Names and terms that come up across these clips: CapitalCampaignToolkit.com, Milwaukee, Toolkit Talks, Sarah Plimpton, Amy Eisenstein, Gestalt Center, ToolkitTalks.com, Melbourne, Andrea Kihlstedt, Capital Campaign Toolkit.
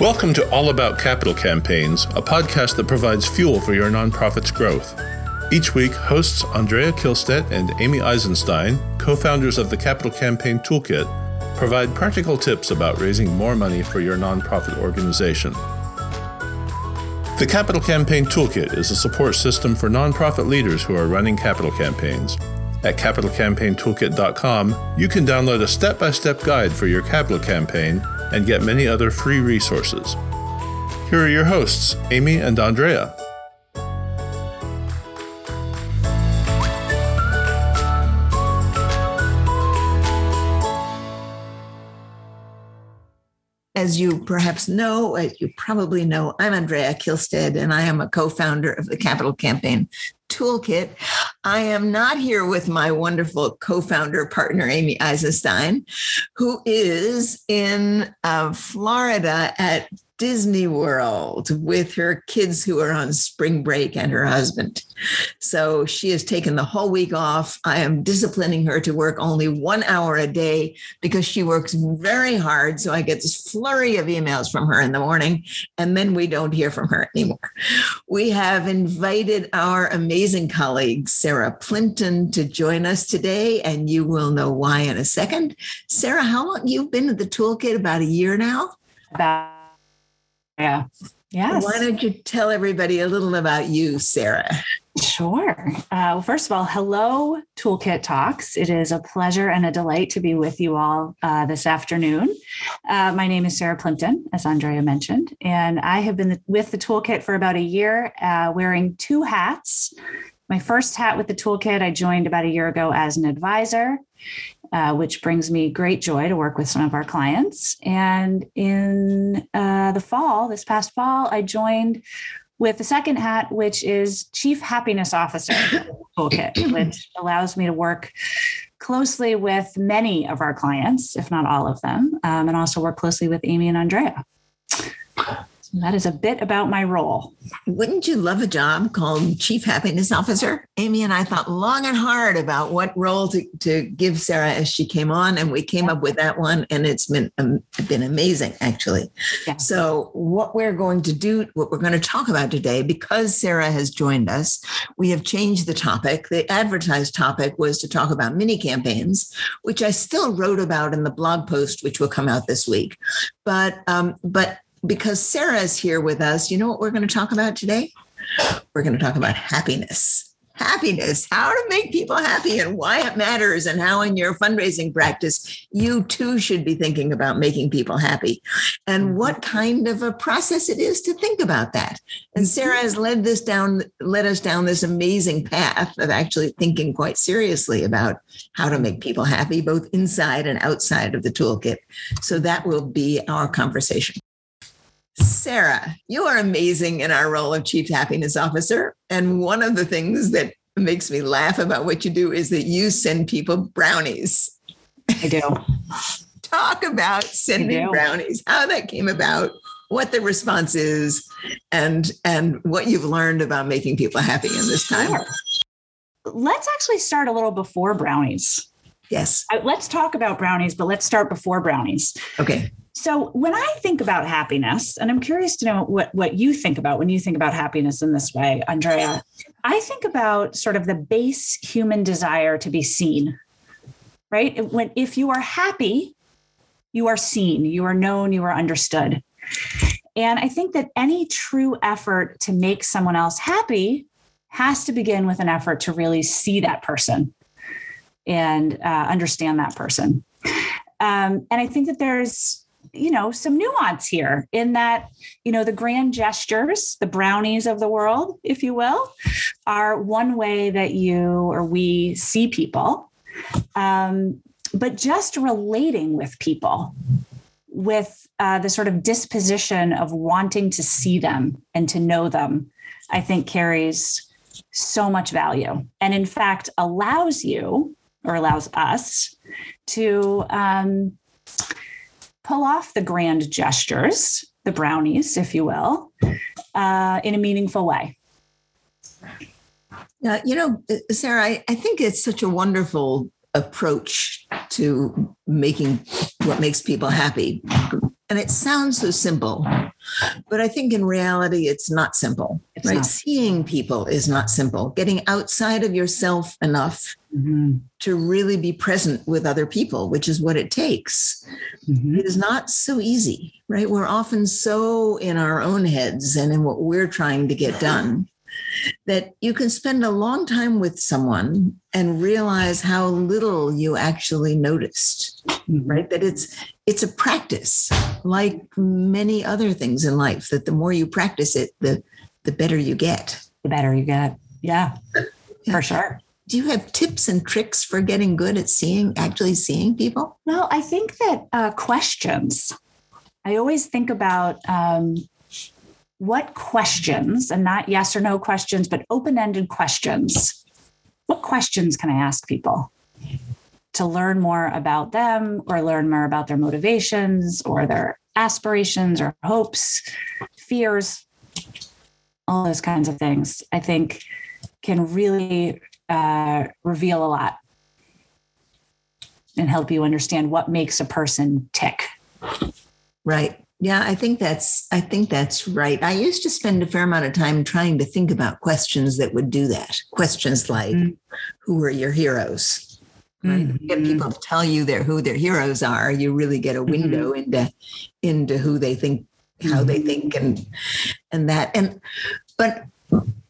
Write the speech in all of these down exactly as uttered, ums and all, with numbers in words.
Welcome to All About Capital Campaigns, a podcast that provides fuel for your nonprofit's growth. Each week, hosts Andrea Kihlstedt and Amy Eisenstein, co-founders of the Capital Campaign Toolkit, provide practical tips about raising more money for your nonprofit organization. The Capital Campaign Toolkit is a support system for nonprofit leaders who are running capital campaigns. At Capital Campaign Toolkit dot com, you can download a step-by-step guide for your capital campaign and get many other free resources. Here are your hosts, Amy and Andrea. As you perhaps know, as you probably know, I'm Andrea Kihlstedt, and I am a co-founder of the Capital Campaign Toolkit. I am not here with my wonderful co-founder partner, Amy Eisenstein, who is in uh, Florida at Disney World with her kids who are on spring break and her husband. So she has taken the whole week off. I am disciplining her to work only one hour a day because she works very hard. So I get this flurry of emails from her in the morning, and then we don't hear from her anymore. We have invited our amazing colleague, Sarah Plimpton, to join us today, and you will know why in a second. Sarah, how long you've been at the Toolkit? About a year now? About Yeah. Yes. Why don't you tell everybody a little about you, Sarah? Sure. Uh, well, first of all, hello, Toolkit Talks. It is a pleasure and a delight to be with you all uh, this afternoon. Uh, my name is Sarah Plimpton, as Andrea mentioned, and I have been with the Toolkit for about a year, uh, wearing two hats. My first hat with the Toolkit, I joined about a year ago as an advisor, Uh, which brings me great joy to work with some of our clients. And in uh, the fall, this past fall, I joined with the second hat, which is Chief Happiness Officer Toolkit, which allows me to work closely with many of our clients, if not all of them, um, and also work closely with Amy and Andrea. That is a bit about my role. Wouldn't you love a job called Chief Happiness Officer? Amy and I thought long and hard about what role to, to give Sarah as she came on, and we came up with that one, and it's been um, been amazing, actually. Yeah. So what we're going to do, what we're going to talk about today, because Sarah has joined us, we have changed the topic. The advertised topic was to talk about mini campaigns, which I still wrote about in the blog post, which will come out this week. But um, but. Because Sarah is here with us, you know what we're going to talk about today? We're going to talk about happiness. Happiness, how to make people happy and why it matters, and how in your fundraising practice, you too should be thinking about making people happy and what kind of a process it is to think about that. And Sarah has led this down, led us down this amazing path of actually thinking quite seriously about how to make people happy, both inside and outside of the Toolkit. So that will be our conversation. Sarah, you are amazing in our role of Chief Happiness Officer. And one of the things that makes me laugh about what you do is that you send people brownies. I do. Talk about sending brownies, how that came about, what the response is, and, and what you've learned about making people happy in this time. Sure. Let's actually start a little before brownies. Yes. Let's talk about brownies, but let's start before brownies. Okay. So when I think about happiness, and I'm curious to know what, what you think about when you think about happiness in this way, Andrea, I think about sort of the base human desire to be seen, right? When, if you are happy, you are seen, you are known, you are understood. And I think that any true effort to make someone else happy has to begin with an effort to really see that person and uh, understand that person. Um, and I think that there's, you know, some nuance here in that, you know, the grand gestures, the brownies of the world, if you will, are one way that you or we see people. Um, but just relating with people with uh, the sort of disposition of wanting to see them and to know them, I think carries so much value, and in fact allows you or allows us to um, pull off the grand gestures, the brownies, if you will, uh, in a meaningful way. Now, you know, Sarah, I, I think it's such a wonderful approach to making what makes people happy. And it sounds so simple, but I think in reality, it's not simple. It's right? Not. Seeing people is not simple. Getting outside of yourself enough mm-hmm. to really be present with other people, which is what it takes, mm-hmm. is not so easy, right? We're often so in our own heads and in what we're trying to get done that you can spend a long time with someone and realize how little you actually noticed, right? That it's it's a practice, like many other things in life, that the more you practice it, the the better you get. The better you get. Yeah, yeah. For sure. Do you have tips and tricks for getting good at seeing, actually seeing people? Well, I think that uh, questions. I always think about um, what questions, and not yes or no questions, but open-ended questions. What questions can I ask people to learn more about them or learn more about their motivations or their aspirations or hopes, fears, all those kinds of things, I think can really uh, reveal a lot and help you understand what makes a person tick. Right. Yeah, I think that's I think that's right. I used to spend a fair amount of time trying to think about questions that would do that. Questions like, mm-hmm. who are your heroes? Right? Mm-hmm. Get people to tell you their, who their heroes are. You really get a window mm-hmm. into into who they think, how mm-hmm. they think, and and that. And but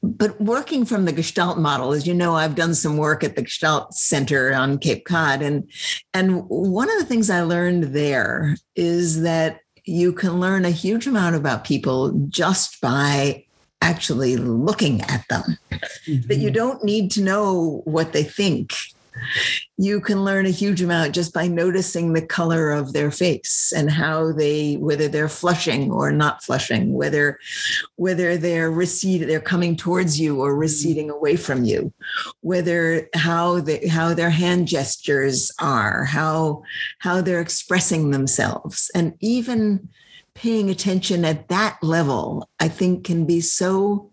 but working from the Gestalt model, as you know, I've done some work at the Gestalt Center on Cape Cod, and and one of the things I learned there is that you can learn a huge amount about people just by actually looking at them, mm-hmm. that you don't need to know what they think. You can learn a huge amount just by noticing the color of their face and how they, whether they're flushing or not flushing, whether whether they're receding, they're coming towards you or receding away from you, whether how they, how their hand gestures are, how how they're expressing themselves, and even paying attention at that level, I think, can be so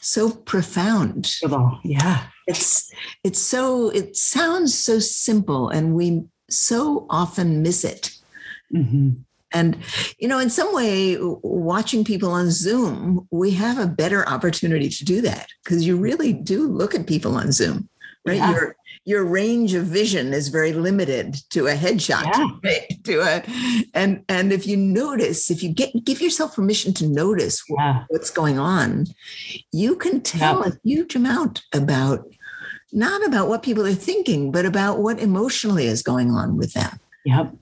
so profound. Yeah. It's it's so it sounds so simple, and we so often miss it. Mm-hmm. And, you know, in some way, watching people on Zoom, we have a better opportunity to do that because you really do look at people on Zoom, right? Yeah. Your your range of vision is very limited to a headshot, yeah. right? To a and and if you notice, if you get give yourself permission to notice yeah. what's going on, you can tell yeah. a huge amount about. Not about what people are thinking, but about what emotionally is going on with them. Yep.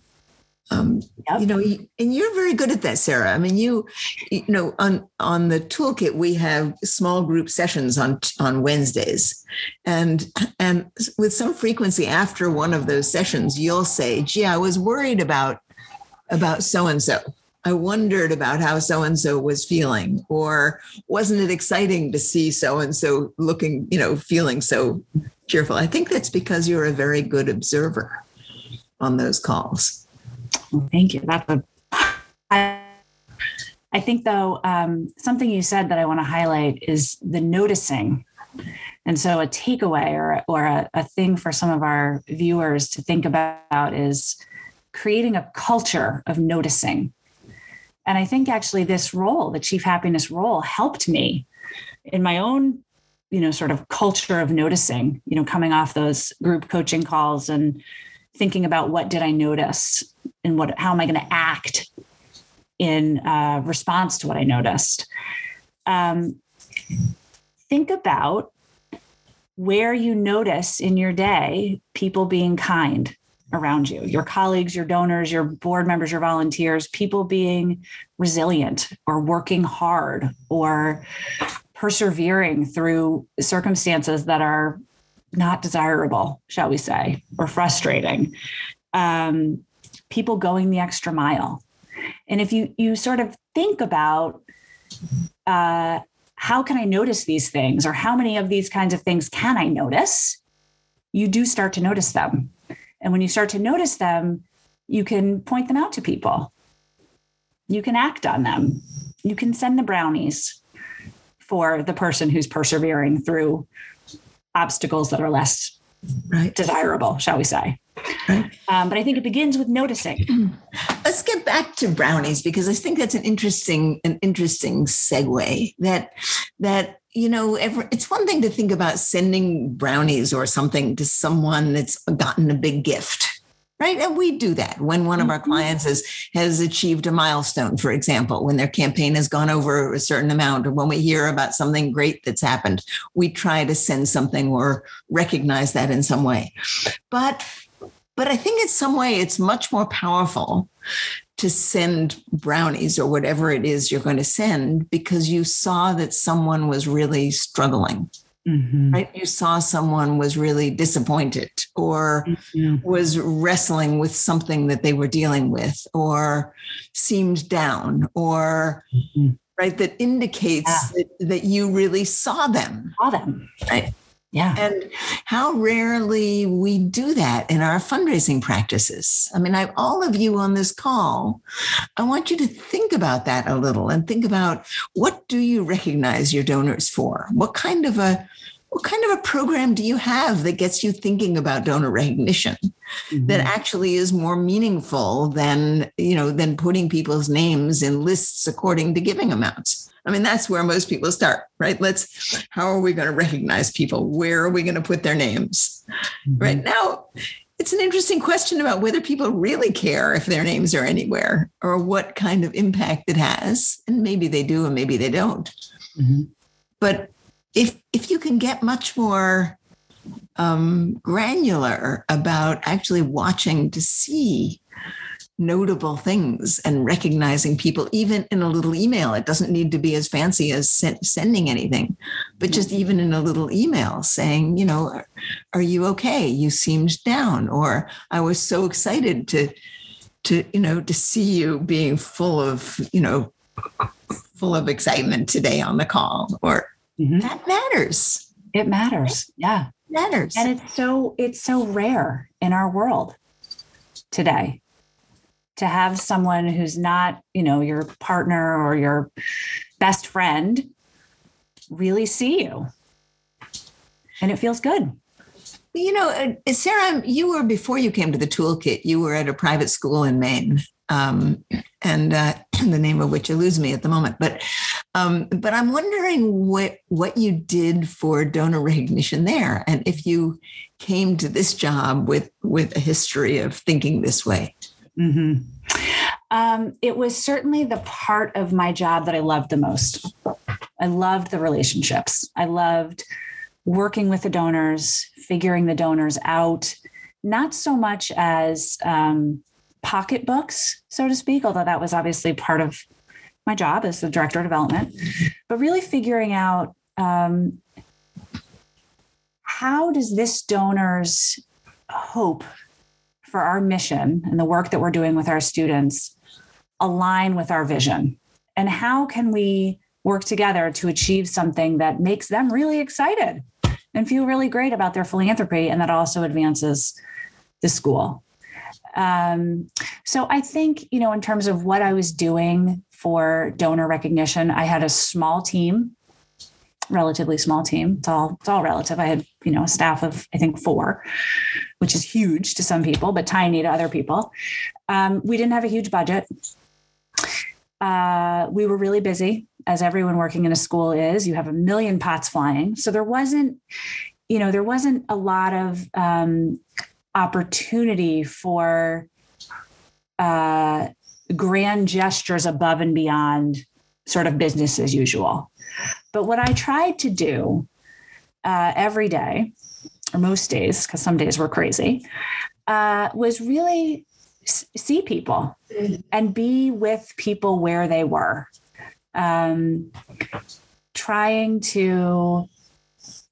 Um, yep. You know, and you're very good at that, Sarah. I mean, you, you know, on, on the toolkit, we have small group sessions on, on Wednesdays. And, and with some frequency after one of those sessions, you'll say, gee, I was worried about, about so-and-so. I wondered about how so-and-so was feeling, or wasn't it exciting to see so-and-so looking, you know, feeling so cheerful? I think that's because you're a very good observer on those calls. Well, thank you. That's a, I, I think, though, um, something you said that I want to highlight is the noticing. And so a takeaway or, or a, a thing for some of our viewers to think about is creating a culture of noticing. And I think actually this role, the chief happiness role, helped me in my own, you know, sort of culture of noticing, you know, coming off those group coaching calls and thinking about what did I notice and what, how am I going to act in uh, response to what I noticed? Um, think about where you notice in your day people being kind around you, your colleagues, your donors, your board members, your volunteers, people being resilient or working hard or persevering through circumstances that are not desirable, shall we say, or frustrating. Um, people going the extra mile. And if you you sort of think about uh, how can I notice these things, or how many of these kinds of things can I notice, you do start to notice them. And when you start to notice them, you can point them out to people. You can act on them. You can send the brownies for the person who's persevering through obstacles that are less right. desirable, shall we say. Um, but I think it begins with noticing. Let's get back to brownies, because I think that's an interesting, an interesting segue that, that, you know, every, it's one thing to think about sending brownies or something to someone that's gotten a big gift, right? And we do that when one of our clients has, has achieved a milestone, for example, when their campaign has gone over a certain amount, or when we hear about something great that's happened, we try to send something or recognize that in some way. But, but I think in some way it's much more powerful to send brownies or whatever it is you're going to send, because you saw that someone was really struggling, mm-hmm. right? You saw someone was really disappointed or mm-hmm. was wrestling with something that they were dealing with, or seemed down, or mm-hmm. right, that indicates yeah. that, that you really saw them. Saw them, right? Yeah. And how rarely we do that in our fundraising practices. I mean, I, all of you on this call, I want you to think about that a little, and think about, what do you recognize your donors for? What kind of a what kind of a program do you have that gets you thinking about donor recognition mm-hmm. that actually is more meaningful than, you know, than putting people's names in lists according to giving amounts? I mean, that's where most people start, right? Let's, how are we going to recognize people? Where are we going to put their names? Mm-hmm. Right now, it's an interesting question about whether people really care if their names are anywhere, or what kind of impact it has. And maybe they do, and maybe they don't. Mm-hmm. But if if you can get much more um, granular about actually watching to see notable things and recognizing people, even in a little email. It doesn't need to be as fancy as sent, sending anything, but just even in a little email saying, you know, are you okay? You seemed down, or I was so excited to, to, you know, to see you being full of, you know, full of excitement today on the call, or mm-hmm. that matters. It matters. Yeah. It matters. And it's so, it's so rare in our world today to have someone who's not, you know, your partner or your best friend really see you. And it feels good. You know, Sarah, you were, before you came to the Toolkit, you were at a private school in Maine, um, and uh, the name of which eludes me at the moment. But um, but I'm wondering what what you did for donor recognition there, and if you came to this job with with a history of thinking this way. Mm-hmm. Um, it was certainly the part of my job that I loved the most. I loved the relationships. I loved working with the donors, figuring the donors out, not so much as um, pocketbooks, so to speak, although that was obviously part of my job as the director of development, but really figuring out um, how does this donor's hope for our mission and the work that we're doing with our students align with our vision, and how can we work together to achieve something that makes them really excited and feel really great about their philanthropy, and that also advances the school. Um, so I think, you know, in terms of what I was doing for donor recognition, I had a small team, relatively small team. It's all, it's all relative. I had, you know, a staff of, I think, four, which is huge to some people, but tiny to other people. Um, we didn't have a huge budget. Uh, we were really busy, as everyone working in a school is. You have a million pots flying. So there wasn't, you know, there wasn't a lot of um, opportunity for uh, grand gestures above and beyond sort of business as usual. But what I tried to do uh, every day, or most days, because some days were crazy, uh, was really s- see people and be with people where they were. Um, trying to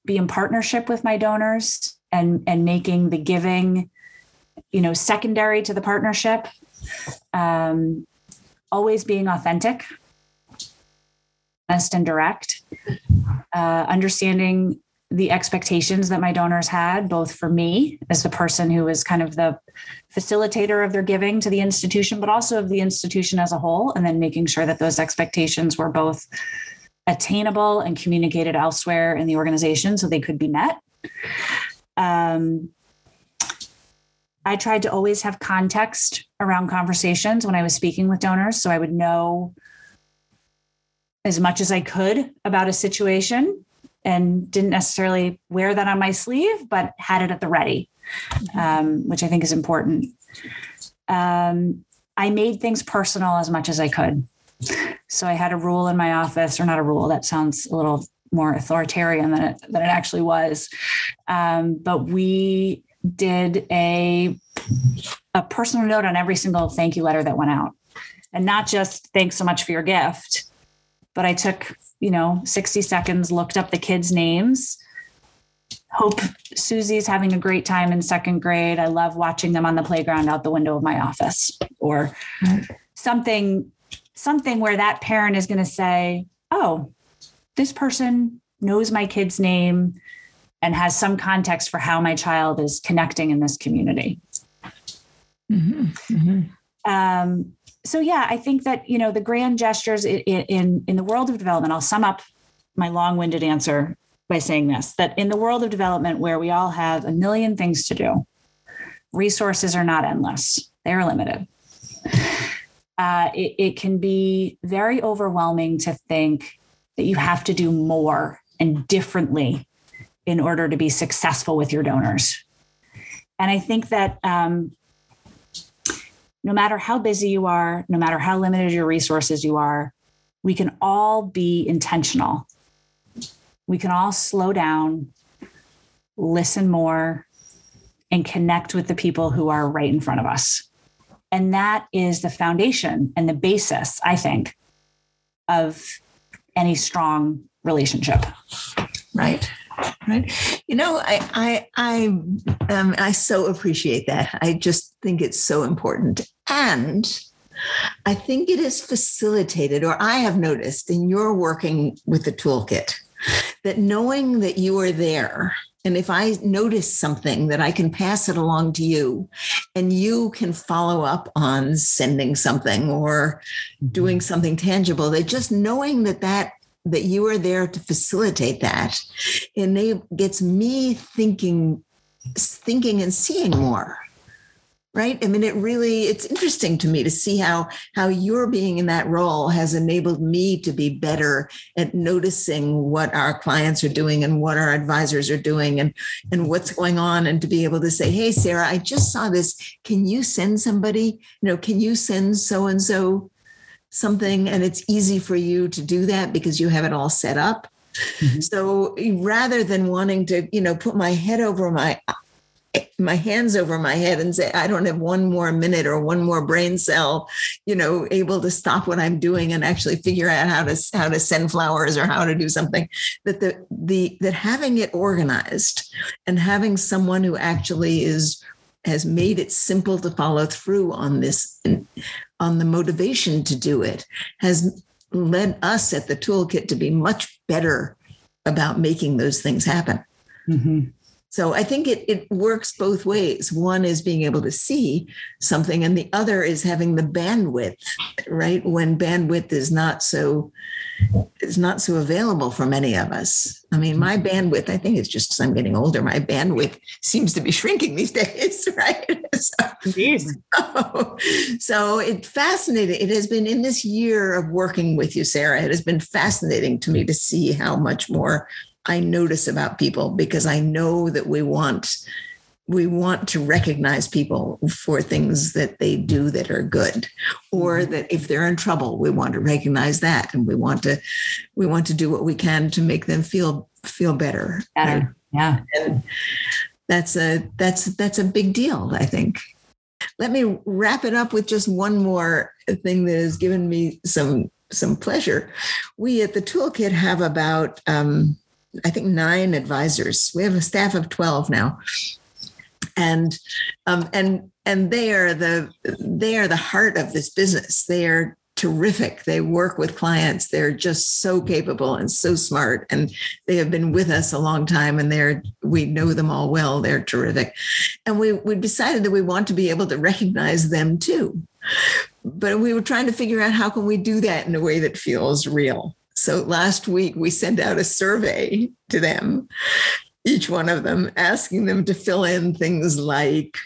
be in partnership with my donors, and, and making the giving, you know, secondary to the partnership. Um, always being authentic, honest and direct, uh, understanding the expectations that my donors had, both for me as the person who was kind of the facilitator of their giving to the institution, but also of the institution as a whole, and then making sure that those expectations were both attainable and communicated elsewhere in the organization so they could be met. Um, I tried to always have context around conversations when I was speaking with donors, so I would know as much as I could about a situation and didn't necessarily wear that on my sleeve, but had it at the ready, um, which I think is important. Um, I made things personal as much as I could. So I had a rule in my office, or not a rule, that sounds a little more authoritarian than it, than it actually was. Um, but we did a, a personal note on every single thank you letter that went out, and not just thanks so much for your gift, but I took, you know, sixty seconds, looked up the kids' names. Hope Susie's having a great time in second grade. I love watching them on the playground out the window of my office, or something, something where that parent is going to say, oh, this person knows my kid's name and has some context for how my child is connecting in this community. Mm-hmm. Mm-hmm. Um, so, yeah, I think that, you know, the grand gestures in, in, in the world of development, I'll sum up my long-winded answer by saying this, that in the world of development, where we all have a million things to do, resources are not endless. They're limited. Uh, it, it can be very overwhelming to think that you have to do more and differently in order to be successful with your donors. And I think that um, no matter how busy you are, no matter how limited your resources you are, we can all be intentional. We can all slow down, listen more, and connect with the people who are right in front of us. And that is the foundation and the basis, I think, of any strong relationship. Right. Right. You know, I, I, I, um, I so appreciate that. I just think it's so important. And I think it is facilitated, or I have noticed in your working with the toolkit, that knowing that you are there, and if I notice something, that I can pass it along to you, and you can follow up on sending something or doing something tangible, that just knowing that that that you are there to facilitate that, and it gets me thinking, thinking and seeing more. Right. I mean, it really, it's interesting to me to see how how your being in that role has enabled me to be better at noticing what our clients are doing and what our advisors are doing and, and what's going on, and to be able to say, hey, Sarah, I just saw this. Can you send somebody, you know, can you send so-and-so something? And it's easy for you to do that because you have it all set up. Mm-hmm. So rather than wanting to, you know, put my head over my my hands over my head and say, I don't have one more minute or one more brain cell, you know, able to stop what I'm doing and actually figure out how to, how to send flowers or how to do something, that the, the, that having it organized and having someone who actually is, has made it simple to follow through on this, on the motivation to do it, has led us at the toolkit to be much better about making those things happen. Mm-hmm. So I think it it works both ways. One is being able to see something, and the other is having the bandwidth, right? When bandwidth is not so is not so available for many of us. I mean, my bandwidth, I think it's just because I'm getting older, my bandwidth seems to be shrinking these days, right? So, so, so it's fascinating. It has been, in this year of working with you, Sarah, it has been fascinating to me to see how much more I notice about people, because I know that we want we want to recognize people for things that they do that are good, or that if they're in trouble, we want to recognize that, and we want to we want to do what we can to make them feel feel better. Better, yeah. And that's a that's that's a big deal, I think. Let me wrap it up with just one more thing that has given me some some pleasure. We at the toolkit have about, Um, I think nine advisors. We have a staff of twelve now, and um, and and they are the they are the heart of this business. They are terrific. They work with clients. They're just so capable and so smart, and they have been with us a long time. And they're we know them all well. They're terrific, and we we decided that we want to be able to recognize them too. But we were trying to figure out how can we do that in a way that feels real. So last week, we sent out a survey to them, each one of them, asking them to fill in things like,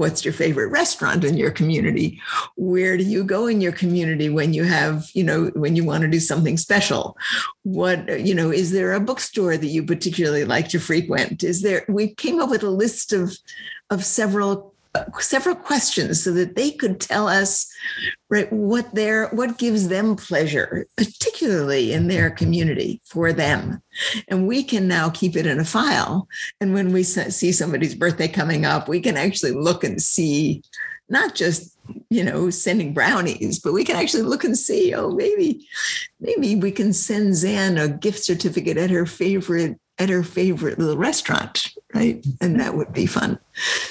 What's your favorite restaurant in your community? Where do you go in your community when you have, you know, when you want to do something special? What, you know, is there a bookstore that you particularly like to frequent? Is there, we came up with a list of, of several, uh, several questions so that they could tell us, right, what their, what gives them pleasure, particularly in their community for them. And we can now keep it in a file. And when we see somebody's birthday coming up, we can actually look and see, not just, you know, sending brownies, but we can actually look and see, oh, maybe, maybe we can send Zan a gift certificate at her favorite, at her favorite little restaurant, right? And that would be fun.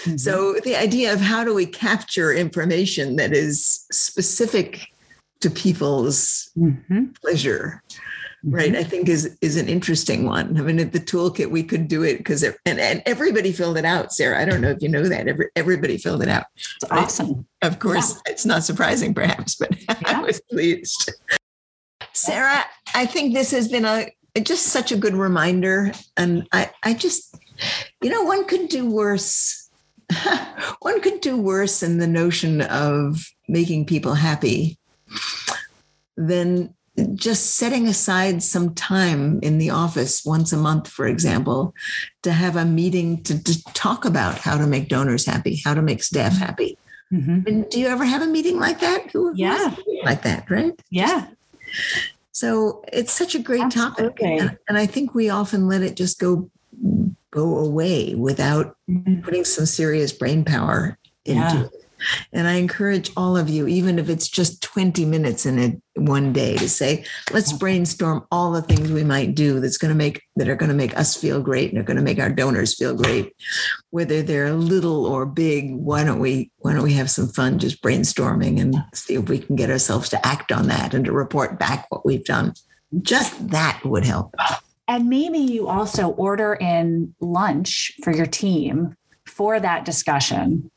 Mm-hmm. So the idea of how do we capture information that is specific to people's mm-hmm. pleasure, right? I think is is an interesting one. I mean, at the toolkit, we could do it because and, and everybody filled it out, Sarah. I don't know if you know that. Every, everybody filled it out. It's awesome. I, of course, yeah. It's not surprising, perhaps, but yeah. I was pleased. Sarah, I think this has been a just such a good reminder. And I, I just, you know, one could do worse. One could do worse in the notion of making people happy than just setting aside some time in the office once a month, for example, to have a meeting to, to talk about how to make donors happy, how to make staff happy. Mm-hmm. And do you ever have a meeting like that? Who yeah. Like that, right? Yeah. Just, so it's such a great Absolutely. Topic. And I think we often let it just go, go away without mm-hmm. putting some serious brain power into yeah. it. And I encourage all of you, even if it's just twenty minutes in it one day, to say, let's brainstorm all the things we might do that's going to make that are going to make us feel great and are going to make our donors feel great, whether they're little or big. Why don't we why don't we have some fun just brainstorming and see if we can get ourselves to act on that and to report back what we've done? Just that would help. And maybe you also order in lunch for your team for that discussion,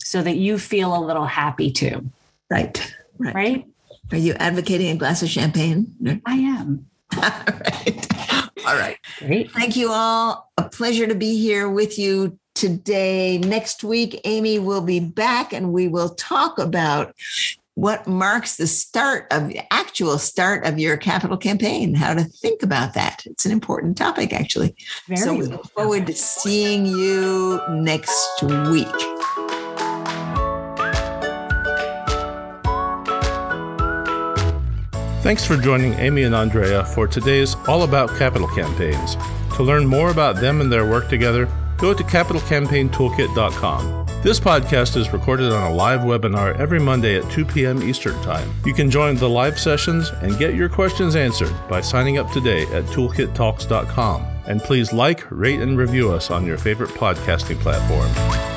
so that you feel a little happy too. Right. Right. Right. Are you advocating a glass of champagne? I am. All right. All right. Great. Thank you all. A pleasure to be here with you today. Next week, Amy will be back and we will talk about what marks the start of the actual start of your capital campaign, how to think about that. It's an important topic, actually. Very so we look forward to seeing you next week. Thanks for joining Amy and Andrea for today's All About Capital Campaigns. To learn more about them and their work together, go to Capital Campaign Toolkit dot com. This podcast is recorded on a live webinar every Monday at two p.m. Eastern Time. You can join the live sessions and get your questions answered by signing up today at Toolkit Talks dot com. And please like, rate, and review us on your favorite podcasting platform.